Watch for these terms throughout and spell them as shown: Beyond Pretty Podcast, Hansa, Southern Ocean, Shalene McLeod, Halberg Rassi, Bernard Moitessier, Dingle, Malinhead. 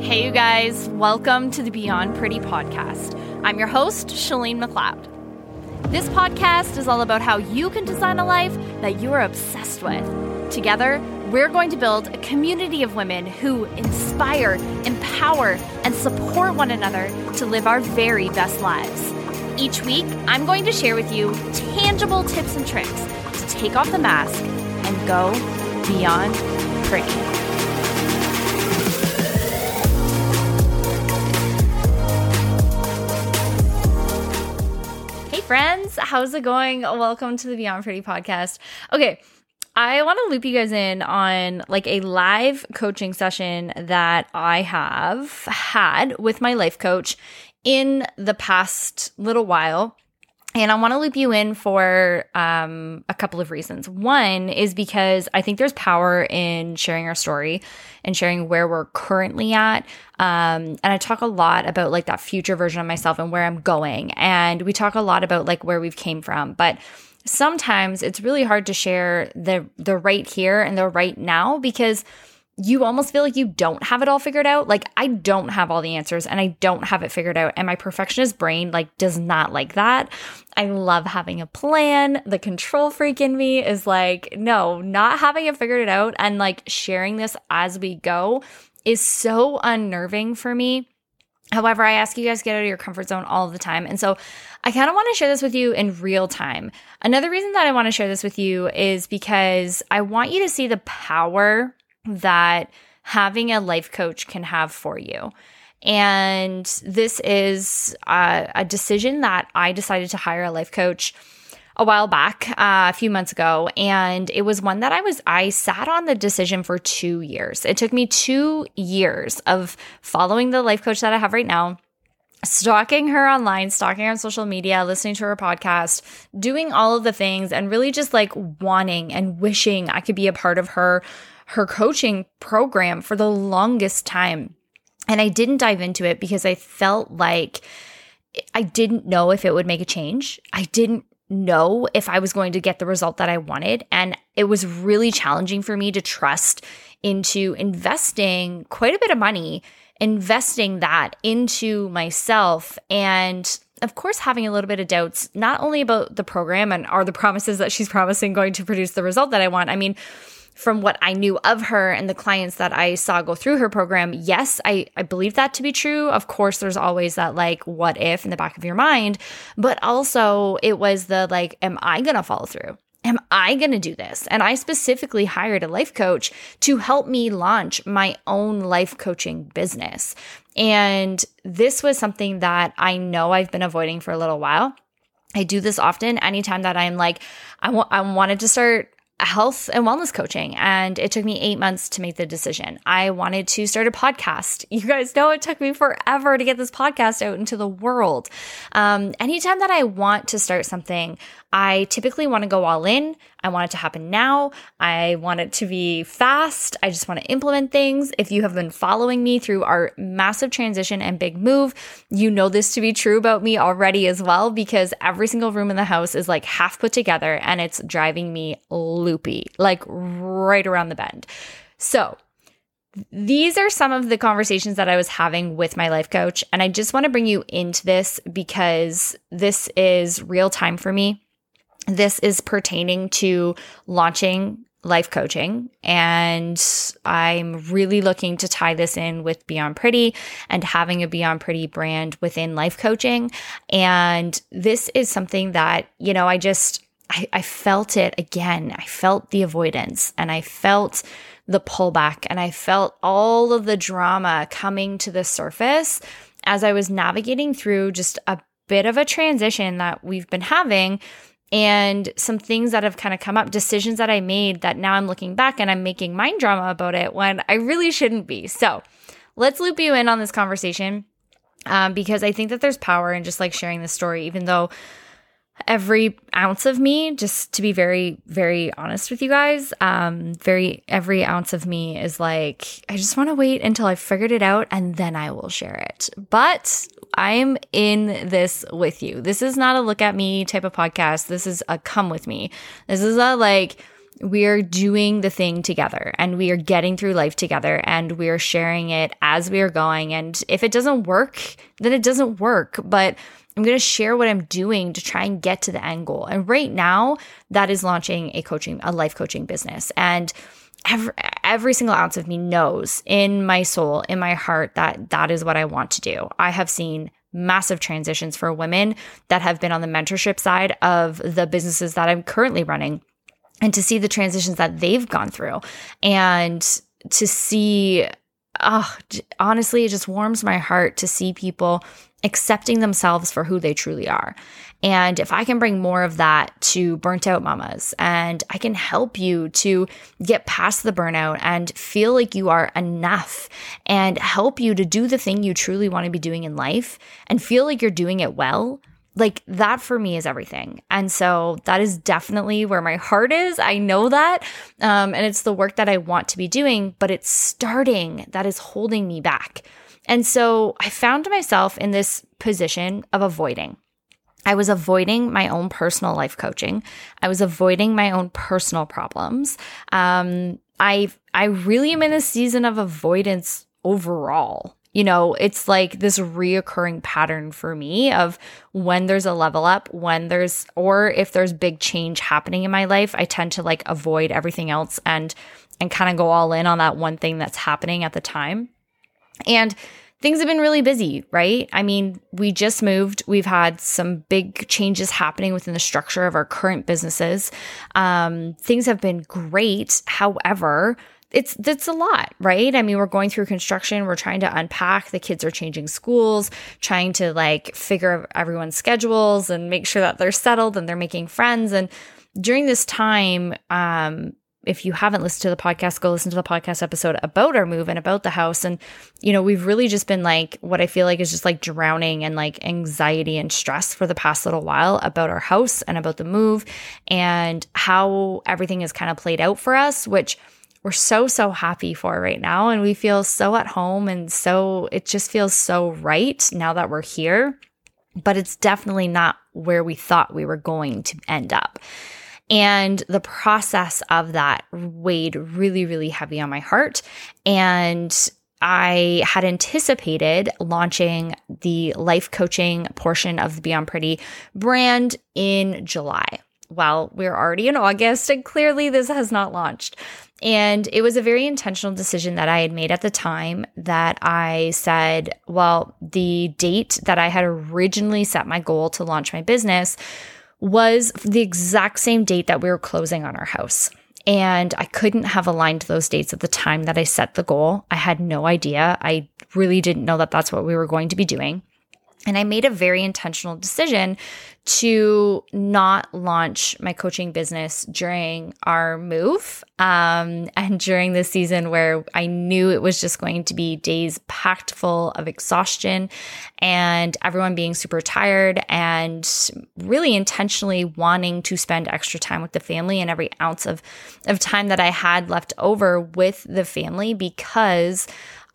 Hey, you guys, welcome to the Beyond Pretty Podcast. I'm your host, Shalene McLeod. This podcast is all about how you can design a life that you are obsessed with. Together, we're going to build a community of women who inspire, empower, and support one another to live our very best lives. Each week, I'm going to share with you tangible tips and tricks to take off the mask and go beyond pretty. Friends, how's it going? Welcome to the Beyond Pretty Podcast. Okay, I want to loop you guys in on like a live coaching session that I have had with my life coach in the past little while. And I want to loop you in for a couple of reasons. One is because I think there's power in sharing our story and sharing where we're currently at. And I talk a lot about like that future version of myself and where I'm going. And we talk a lot about like where we've came from. But sometimes it's really hard to share the right here and the right now because you almost feel like you don't have it all figured out. Like I don't have all the answers and I don't have it figured out. And my perfectionist brain like does not like that. I love having a plan. The control freak in me is like, no, not having it figured out and like sharing this as we go is so unnerving for me. However, I ask you guys to get out of your comfort zone all the time. And so I kind of want to share this with you in real time. Another reason that I want to share this with you is because I want you to see the power that having a life coach can have for you. And this is a decision that I decided to hire a life coach a while back, a few months ago. And it was one that I sat on the decision for 2 years. It took me 2 years of following the life coach that I have right now, stalking her online, stalking her on social media, listening to her podcast, doing all of the things, and really just like wanting and wishing I could be a part of her coaching program for the longest time. And I didn't dive into it because I felt like I didn't know if it would make a change. I didn't know if I was going to get the result that I wanted. And it was really challenging for me to trust into investing quite a bit of money, investing that into myself. And of course, having a little bit of doubts, not only about the program and are the promises that she's promising going to produce the result that I want. I mean, from what I knew of her and the clients that I saw go through her program, yes, I believe that to be true. Of course, there's always that like, what if in the back of your mind, but also it was the like, am I going to follow through? Am I going to do this? And I specifically hired a life coach to help me launch my own life coaching business. And this was something that I know I've been avoiding for a little while. I do this often anytime that I'm like, I wanted to start health and wellness coaching. And it took me 8 months to make the decision. I wanted to start a podcast. You guys know it took me forever to get this podcast out into the world. Anytime that I want to start something, I typically want to go all in. I want it to happen now. I want it to be fast. I just want to implement things. If you have been following me through our massive transition and big move, you know this to be true about me already as well, because every single room in the house is like half put together and it's driving me loopy, like right around the bend. So these are some of the conversations that I was having with my life coach. And I just want to bring you into this because this is real time for me. This is pertaining to launching life coaching, and I'm really looking to tie this in with Beyond Pretty and having a Beyond Pretty brand within life coaching. And this is something that, you know, I felt it again. I felt the avoidance and I felt the pullback and I felt all of the drama coming to the surface as I was navigating through just a bit of a transition that we've been having. And some things that have kind of come up, decisions that I made that now I'm looking back and I'm making mind drama about it when I really shouldn't be. So let's loop you in on this conversation because I think that there's power in just like sharing this story, even though every ounce of me, just to be very, very honest with you guys, every ounce of me is like, I just want to wait until I figured it out and then I will share it. But I'm in this with you. This is not a look at me type of podcast. This is a come with me. This is a like, We're doing the thing together and we are getting through life together and we're sharing it as we are going. And if it doesn't work, then it doesn't work. But I'm going to share what I'm doing to try and get to the end goal. And right now, that is launching a life coaching business. And every single ounce of me knows in my soul, in my heart, that that is what I want to do. I have seen massive transitions for women that have been on the mentorship side of the businesses that I'm currently running, and to see the transitions that they've gone through and to see, honestly, it just warms my heart to see people accepting themselves for who they truly are. And if I can bring more of that to burnt out mamas, and I can help you to get past the burnout and feel like you are enough and help you to do the thing you truly want to be doing in life and feel like you're doing it well, like that for me is everything. And so that is definitely where my heart is. I know that. And it's the work that I want to be doing, but it's starting that is holding me back. And so I found myself in this position of avoiding. I was avoiding my own personal life coaching. I was avoiding my own personal problems. I really am in a season of avoidance overall. You know, it's like this reoccurring pattern for me of when there's a level up, or if there's big change happening in my life, I tend to like avoid everything else and kind of go all in on that one thing that's happening at the time. And things have been really busy, right? I mean, we just moved. We've had some big changes happening within the structure of our current businesses. Things have been great. However, it's a lot, right? I mean, we're going through construction. We're trying to unpack. The kids are changing schools, trying to like figure out everyone's schedules and make sure that they're settled and they're making friends. And during this time, if you haven't listened to the podcast, go listen to the podcast episode about our move and about the house. And, you know, we've really just been like, what I feel like is just like drowning in like anxiety and stress for the past little while about our house and about the move and how everything has kind of played out for us, which we're so happy for right now. And we feel so at home and so it just feels so right now that we're here, but it's definitely not where we thought we were going to end up. And the process of that weighed really, really heavy on my heart. And I had anticipated launching the life coaching portion of the Beyond Pretty brand in July. Well, we're already in August and clearly this has not launched. And it was a very intentional decision that I had made at the time that I said, well, the date that I had originally set my goal to launch my business was the exact same date that we were closing on our house. And I couldn't have aligned those dates at the time that I set the goal. I had no idea. I really didn't know that that's what we were going to be doing. And I made a very intentional decision to not launch my coaching business during our move and during this season where I knew it was just going to be days packed full of exhaustion and everyone being super tired and really intentionally wanting to spend extra time with the family and every ounce of time that I had left over with the family because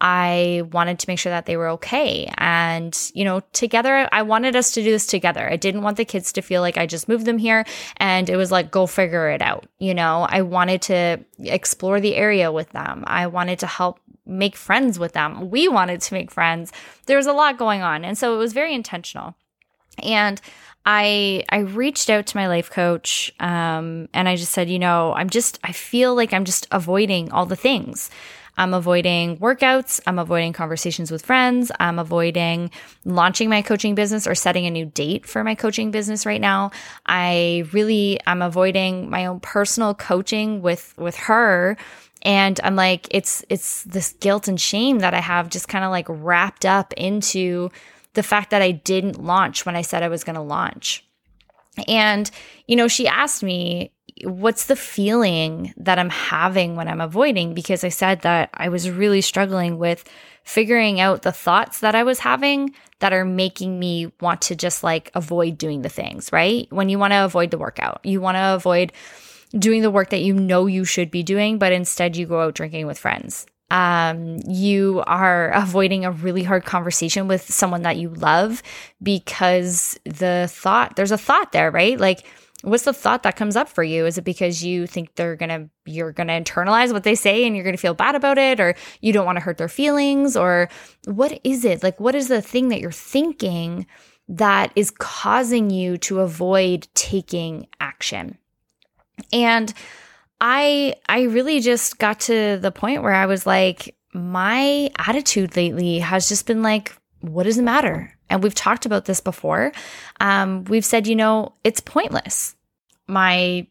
I wanted to make sure that they were okay. And, you know, together, I wanted us to do this together. I didn't want the kids to feel like I just moved them here and it was like, go figure it out. You know, I wanted to explore the area with them. I wanted to help make friends with them. We wanted to make friends. There was a lot going on. And so it was very intentional. And I reached out to my life coach and I just said, you know, I feel like I'm just avoiding all the things. I'm avoiding workouts. I'm avoiding conversations with friends. I'm avoiding launching my coaching business or setting a new date for my coaching business right now. I'm avoiding my own personal coaching with her. And I'm like, it's this guilt and shame that I have just kind of like wrapped up into the fact that I didn't launch when I said I was going to launch. And, you know, she asked me, what's the feeling that I'm having when I'm avoiding? Because I said that I was really struggling with figuring out the thoughts that I was having that are making me want to just like avoid doing the things, right? When you want to avoid the workout, you want to avoid doing the work that you know you should be doing, but instead you go out drinking with friends. You are avoiding a really hard conversation with someone that you love because there's a thought there, right? Like, What's the thought that comes up for you? Is it because you think you're going to internalize what they say and you're going to feel bad about it, or you don't want to hurt their feelings, or what is it? Like, what is the thing that you're thinking that is causing you to avoid taking action? And I really just got to the point where I was like, my attitude lately has just been like, what does it matter? And we've talked about this before. We've said, it's pointless. My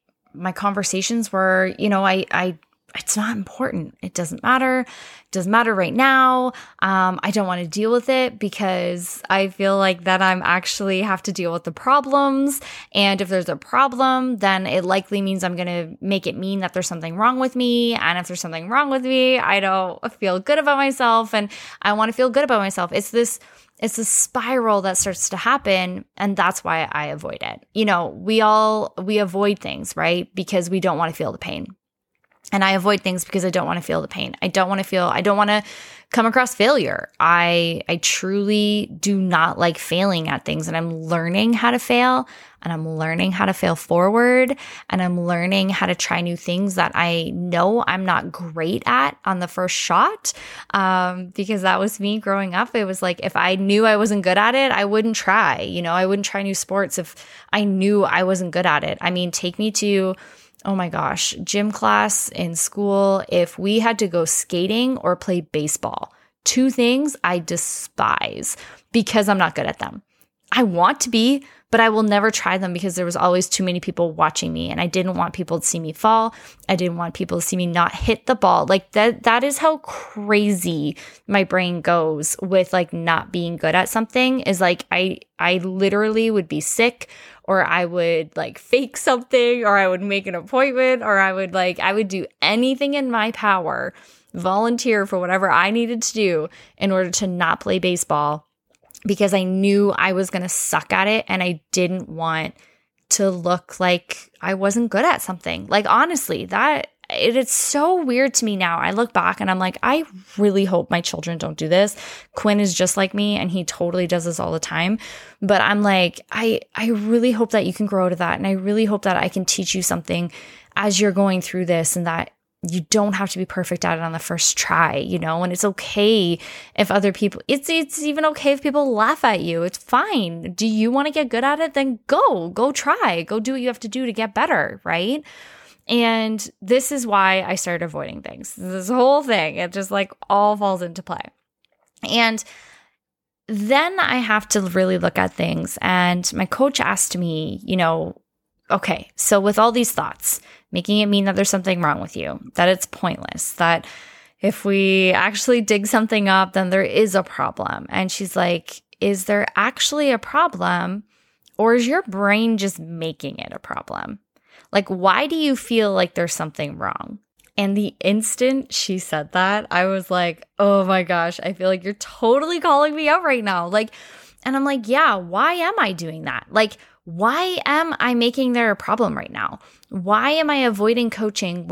conversations were, it's not important. It doesn't matter. It doesn't matter right now. I don't want to deal with it because I feel like that I'm actually have to deal with the problems. And if there's a problem, then it likely means I'm going to make it mean that there's something wrong with me. And if there's something wrong with me, I don't feel good about myself. And I want to feel good about myself. It's a spiral that starts to happen, and that's why I avoid it. We avoid things, right? Because we don't want to feel the pain. And I avoid things because I don't want to feel the pain. I don't want to come across failure. I truly do not like failing at things, and I'm learning how to fail, and I'm learning how to fail forward, and I'm learning how to try new things that I know I'm not great at on the first shot, because that was me growing up. It was like, if I knew I wasn't good at it, I wouldn't try. I wouldn't try new sports if I knew I wasn't good at it. I mean, take me to... oh my gosh, gym class in school, if we had to go skating or play baseball, two things I despise because I'm not good at them. I want to be, but I will never try them because there was always too many people watching me, and I didn't want people to see me fall. I didn't want people to see me not hit the ball. Like that is how crazy my brain goes with like not being good at something, is like I literally would be sick, or I would like fake something, or I would make an appointment, or I would do anything in my power, volunteer for whatever I needed to do in order to not play baseball, because I knew I was going to suck at it, and I didn't want to look like I wasn't good at something. Like, honestly, that it's so weird to me now. I look back and I'm like, I really hope my children don't do this. Quinn is just like me, and he totally does this all the time. But I'm like, I really hope that you can grow out of that, and I really hope that I can teach you something as you're going through this, and that you don't have to be perfect at it on the first try, and it's okay if other people, it's even okay if people laugh at you. It's fine. Do you want to get good at it? Then go try, go do what you have to do to get better. Right. And this is why I started avoiding things. This whole thing, it just like all falls into play. And then I have to really look at things. And my coach asked me, okay, so with all these thoughts, making it mean that there's something wrong with you, that it's pointless, that if we actually dig something up, then there is a problem. And she's like, is there actually a problem, or is your brain just making it a problem? Like, why do you feel like there's something wrong? And the instant she said that, I was like, oh my gosh, I feel like you're totally calling me out right now. Like, and I'm like, yeah, why am I doing that? Like, why am I making there a problem right now? Why am I avoiding coaching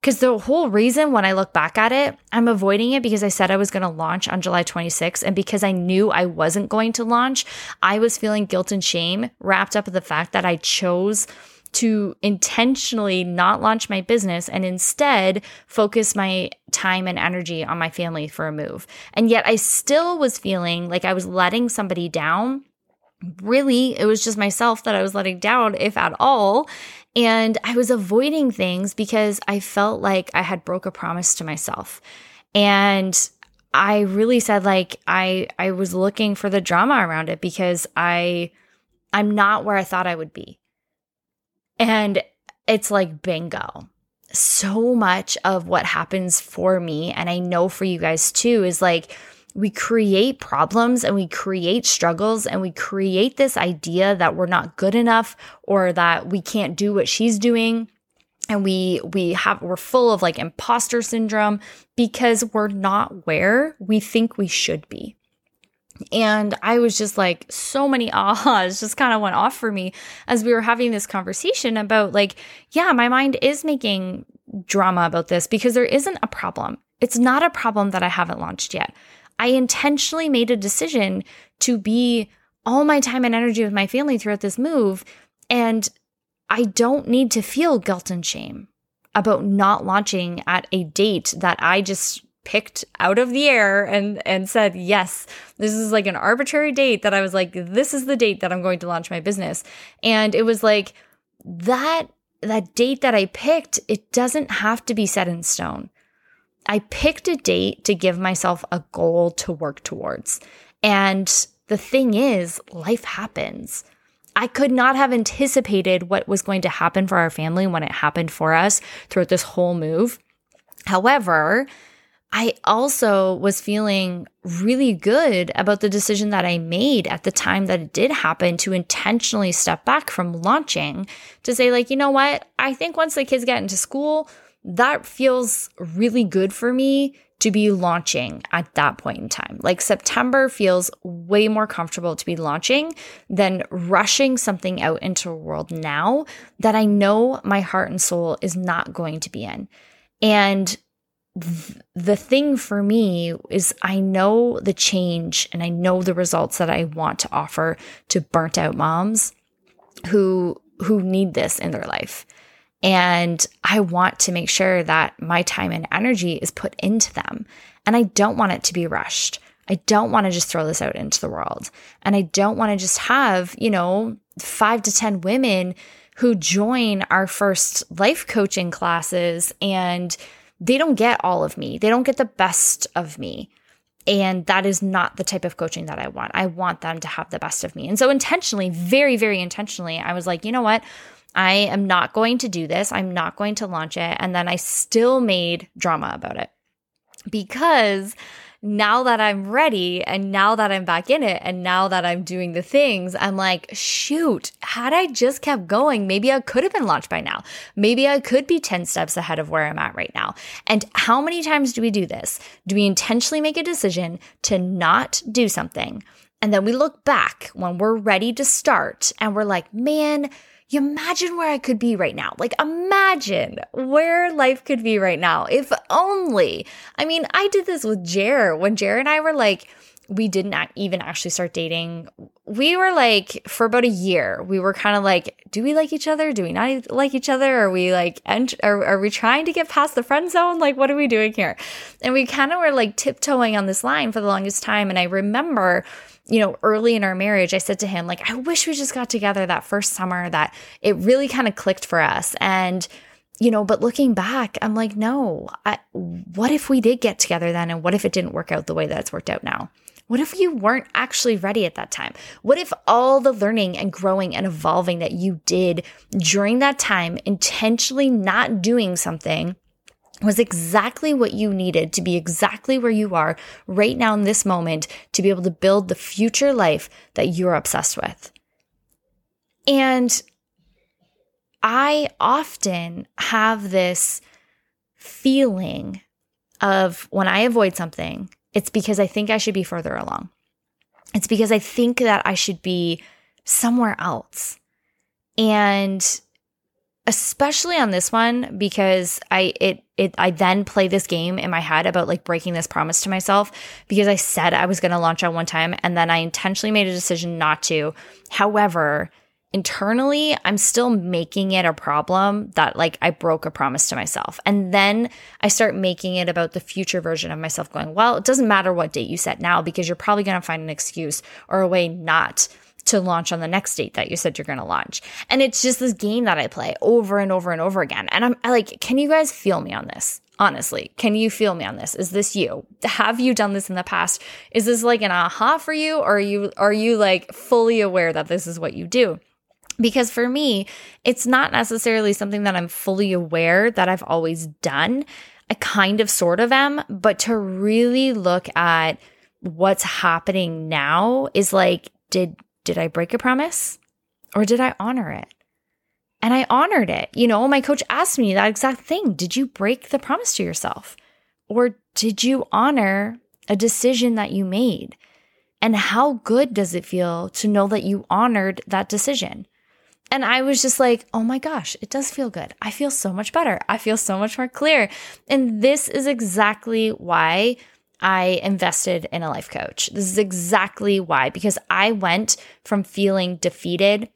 because the whole reason when I look back at it, I'm avoiding it because I said I was going to launch on July 26th. And because I knew I wasn't going to launch, I was feeling guilt and shame wrapped up in the fact that I chose to intentionally not launch my business and instead focus my time and energy on my family for a move. And yet I still was feeling like I was letting somebody down. Really, it was just myself that I was letting down, if at all. And I was avoiding things because I felt like I had broke a promise to myself. And I really said, like, I was looking for the drama around it because I'm not where I thought I would be. And it's like, bingo. So much of what happens for me, and I know for you guys too, is like, we create problems and we create struggles and we create this idea that we're not good enough or that we can't do what she's doing. And we're full of like imposter syndrome because we're not where we think we should be. And I was just like, so many ahas just kind of went off for me as we were having this conversation about like, yeah, my mind is making drama about this because there isn't a problem. It's not a problem that I haven't launched yet. I intentionally made a decision to be all my time and energy with my family throughout this move. And I don't need to feel guilt and shame about not launching at a date that I just picked out of the air and said, yes, this is like an arbitrary date that I was like, this is the date that I'm going to launch my business. And it was like that date that I picked, it doesn't have to be set in stone. I picked a date to give myself a goal to work towards. And the thing is, life happens. I could not have anticipated what was going to happen for our family when it happened for us throughout this whole move. However, I also was feeling really good about the decision that I made at the time that it did happen to intentionally step back from launching to say like, you know what? I think once the kids get into school, that feels really good for me to be launching at that point in time. Like September feels way more comfortable to be launching than rushing something out into a world now that I know my heart and soul is not going to be in. And the thing for me is I know the change and I know the results that I want to offer to burnt out moms who need this in their life. And I want to make sure that my time and energy is put into them. And I don't want it to be rushed. I don't want to just throw this out into the world. And I don't want to just have, 5 to 10 women who join our first life coaching classes and they don't get all of me. They don't get the best of me. And that is not the type of coaching that I want. I want them to have the best of me. And so intentionally, very, very intentionally, I was like, you know what? I am not going to do this. I'm not going to launch it. And then I still made drama about it because now that I'm ready and now that I'm back in it and now that I'm doing the things, I'm like, shoot, had I just kept going, maybe I could have been launched by now. Maybe I could be 10 steps ahead of where I'm at right now. And how many times do we do this? Do we intentionally make a decision to not do something? And then we look back when we're ready to start and we're like, man, you imagine where I could be right now. Like, imagine where life could be right now. If only. I mean, I did this with Jer. When Jer and I were like, we didn't even actually start dating. We were like, for about a year, we were kind of like, do we like each other? Do we not like each other? Are we like, are we trying to get past the friend zone? Like, what are we doing here? And we kind of were like tiptoeing on this line for the longest time. And I remember, early in our marriage, I said to him, like, I wish we just got together that first summer that it really kind of clicked for us. And, but looking back, I'm like, no, what if we did get together then? And what if it didn't work out the way that it's worked out now? What if you weren't actually ready at that time? What if all the learning and growing and evolving that you did during that time, intentionally not doing something, was exactly what you needed to be exactly where you are right now in this moment to be able to build the future life that you're obsessed with? And I often have this feeling of when I avoid something, it's because I think I should be further along. It's because I think that I should be somewhere else. And especially on this one, because I then play this game in my head about like breaking this promise to myself because I said I was going to launch on one time and then I intentionally made a decision not to. However, internally, I'm still making it a problem that like I broke a promise to myself. And then I start making it about the future version of myself going, well, it doesn't matter what date you set now because you're probably going to find an excuse or a way not to launch on the next date that you said you're going to launch. And it's just this game that I play over and over and over again. And I'm like, can you guys feel me on this? Honestly, can you feel me on this? Is this you? Have you done this in the past? Is this like an aha for you? Or are you like fully aware that this is what you do? Because for me, it's not necessarily something that I'm fully aware that I've always done. I kind of sort of am, but to really look at what's happening now is like, did I break a promise or did I honor it? And I honored it. My coach asked me that exact thing. Did you break the promise to yourself? Or did you honor a decision that you made? And how good does it feel to know that you honored that decision? And I was just like, oh my gosh, it does feel good. I feel so much better. I feel so much more clear. And this is exactly why I invested in a life coach. This is exactly why, because I went from feeling defeated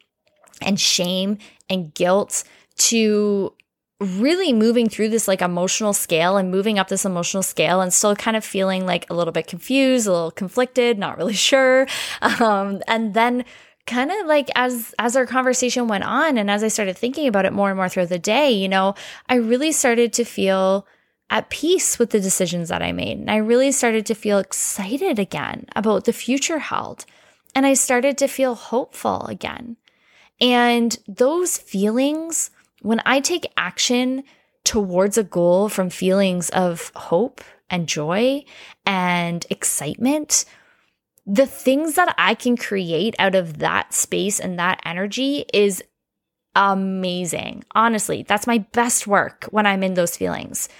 and shame and guilt to really moving through this like emotional scale and moving up this emotional scale and still kind of feeling like a little bit confused, a little conflicted, not really sure. And then kind of like as our conversation went on and as I started thinking about it more and more throughout the day, you know, I really started to feel at peace with the decisions that I made. And I really started to feel excited again about the future held. And I started to feel hopeful again. And those feelings, when I take action towards a goal from feelings of hope and joy and excitement, the things that I can create out of that space and that energy is amazing. Honestly, that's my best work when I'm in those feelings.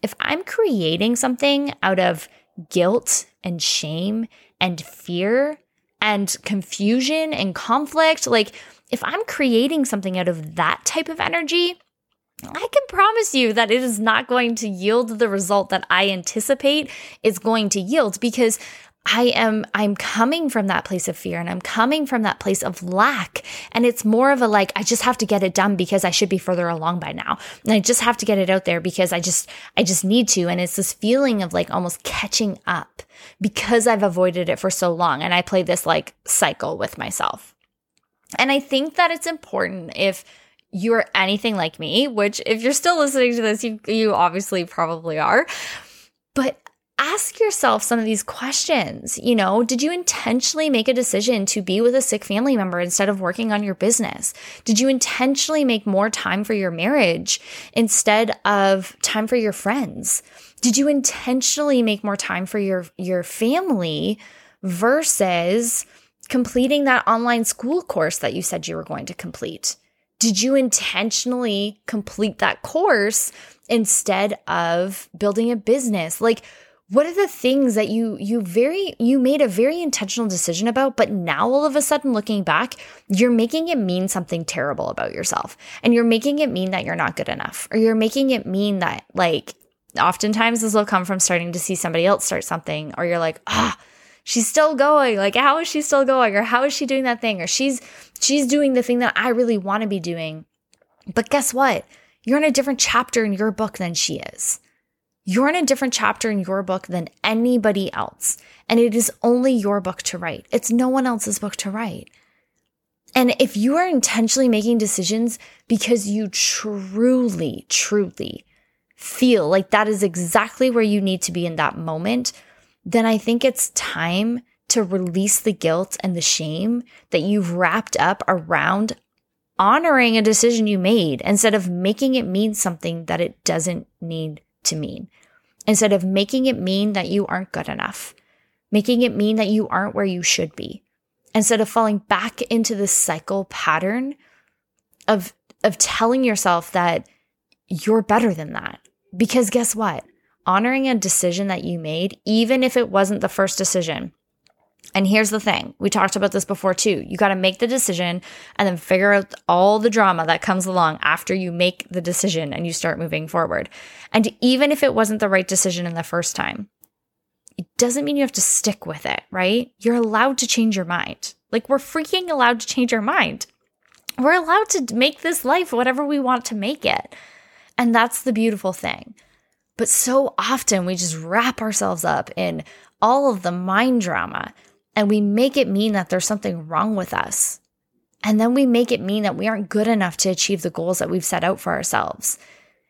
If I'm creating something out of guilt and shame and fear and confusion and conflict, like if I'm creating something out of that type of energy, I can promise you that it is not going to yield the result that I anticipate it's going to yield, because I'm coming from that place of fear and I'm coming from that place of lack. And it's more of a like, I just have to get it done because I should be further along by now. And I just have to get it out there because I just need to. And it's this feeling of like almost catching up because I've avoided it for so long. And I play this like cycle with myself. And I think that it's important, if you're anything like me, which if you're still listening to this, you obviously probably are, but ask yourself some of these questions. You know, did you intentionally make a decision to be with a sick family member instead of working on your business? Did you intentionally make more time for your marriage instead of time for your friends? Did you intentionally make more time for your family versus completing that online school course that you said you were going to complete? Did you intentionally complete that course instead of building a business? Like, what are the things that you made a very intentional decision about, but now all of a sudden looking back, you're making it mean something terrible about yourself, and you're making it mean that you're not good enough, or you're making it mean that, like, oftentimes this will come from starting to see somebody else start something, or you're like, she's still going. Like, how is she still going? Or how is she doing that thing? Or she's doing the thing that I really want to be doing. But guess what? You're in a different chapter in your book than she is. You're in a different chapter in your book than anybody else. And it is only your book to write. It's no one else's book to write. And if you are intentionally making decisions because you truly, truly feel like that is exactly where you need to be in that moment, then I think it's time to release the guilt and the shame that you've wrapped up around honoring a decision you made, instead of making it mean something that it doesn't need to mean, instead of making it mean that you aren't good enough, making it mean that you aren't where you should be, instead of falling back into this cycle pattern of telling yourself that you're better than that. Because guess what? Honoring a decision that you made, even if it wasn't the first decision. And here's the thing. We talked about this before too. You got to make the decision and then figure out all the drama that comes along after you make the decision and you start moving forward. And even if it wasn't the right decision in the first time, it doesn't mean you have to stick with it, right? You're allowed to change your mind. Like, we're freaking allowed to change our mind. We're allowed to make this life whatever we want to make it. And that's the beautiful thing. But so often we just wrap ourselves up in all of the mind drama, and we make it mean that there's something wrong with us. And then we make it mean that we aren't good enough to achieve the goals that we've set out for ourselves,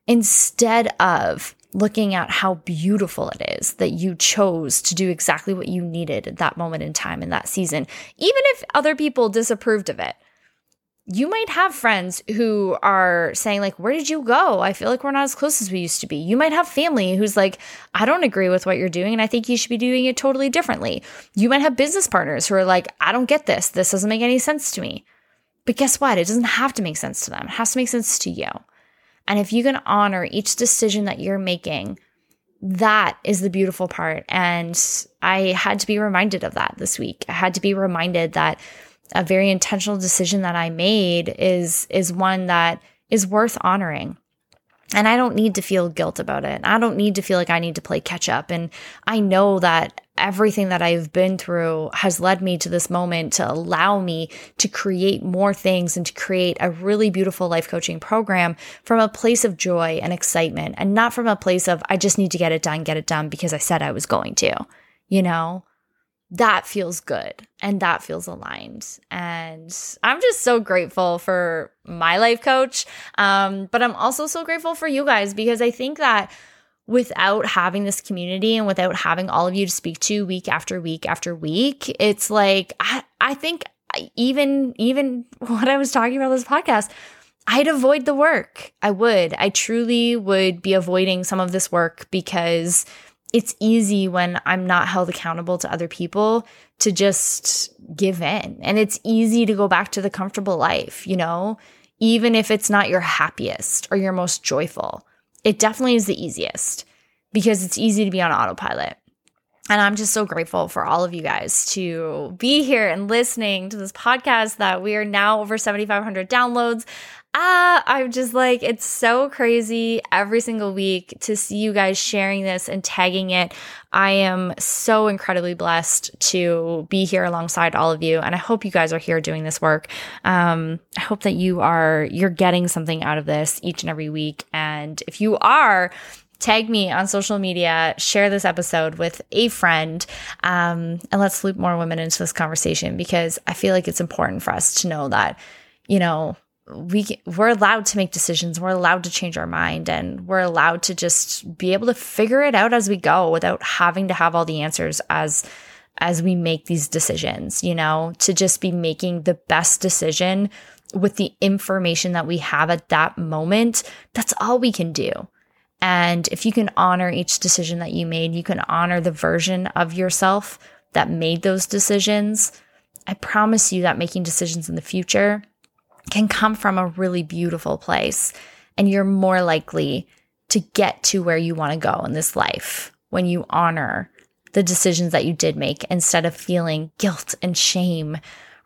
instead of looking at how beautiful it is that you chose to do exactly what you needed at that moment in time, in that season, even if other people disapproved of it. You might have friends who are saying, like, where did you go? I feel like we're not as close as we used to be. You might have family who's like, I don't agree with what you're doing, and I think you should be doing it totally differently. You might have business partners who are like, I don't get this. This doesn't make any sense to me. But guess what? It doesn't have to make sense to them. It has to make sense to you. And if you can honor each decision that you're making, that is the beautiful part. And I had to be reminded of that this week. I had to be reminded that a very intentional decision that I made is one that is worth honoring. And I don't need to feel guilt about it. I don't need to feel like I need to play catch up. And I know that everything that I've been through has led me to this moment to allow me to create more things and to create a really beautiful life coaching program from a place of joy and excitement, and not from a place of, I just need to get it done because I said I was going to, you know? That feels good and that feels aligned. And I'm just so grateful for my life coach. But I'm also so grateful for you guys, because I think that without having this community and without having all of you to speak to week after week after week, it's like I think even what I was talking about this podcast, I'd avoid the work. I would. I truly would be avoiding some of this work, because it's easy when I'm not held accountable to other people to just give in. And it's easy to go back to the comfortable life, you know, even if it's not your happiest or your most joyful. It definitely is the easiest, because it's easy to be on autopilot. And I'm just so grateful for all of you guys to be here and listening to this podcast, that we are now over 7,500 downloads. I'm just like, it's so crazy every single week to see you guys sharing this and tagging it. I am so incredibly blessed to be here alongside all of you. And I hope you guys are here doing this work. I hope that you're getting something out of this each and every week. And if you are, tag me on social media, share this episode with a friend, and let's loop more women into this conversation, because I feel like it's important for us to know that, you know, we're allowed to make decisions, we're allowed to change our mind, and we're allowed to just be able to figure it out as we go without having to have all the answers as we make these decisions, you know, to just be making the best decision with the information that we have at that moment. That's all we can do. And if you can honor each decision that you made, you can honor the version of yourself that made those decisions. I promise you that making decisions in the future can come from a really beautiful place, and you're more likely to get to where you want to go in this life when you honor the decisions that you did make, instead of feeling guilt and shame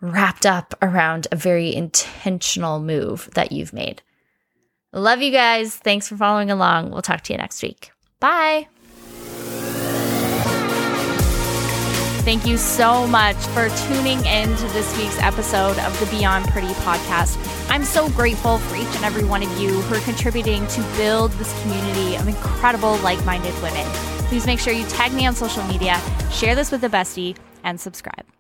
wrapped up around a very intentional move that you've made. Love you guys. Thanks for following along. We'll talk to you next week. Bye. Thank you so much for tuning in to this week's episode of the Beyond Pretty podcast. I'm so grateful for each and every one of you who are contributing to build this community of incredible like-minded women. Please make sure you tag me on social media, share this with a bestie, and subscribe.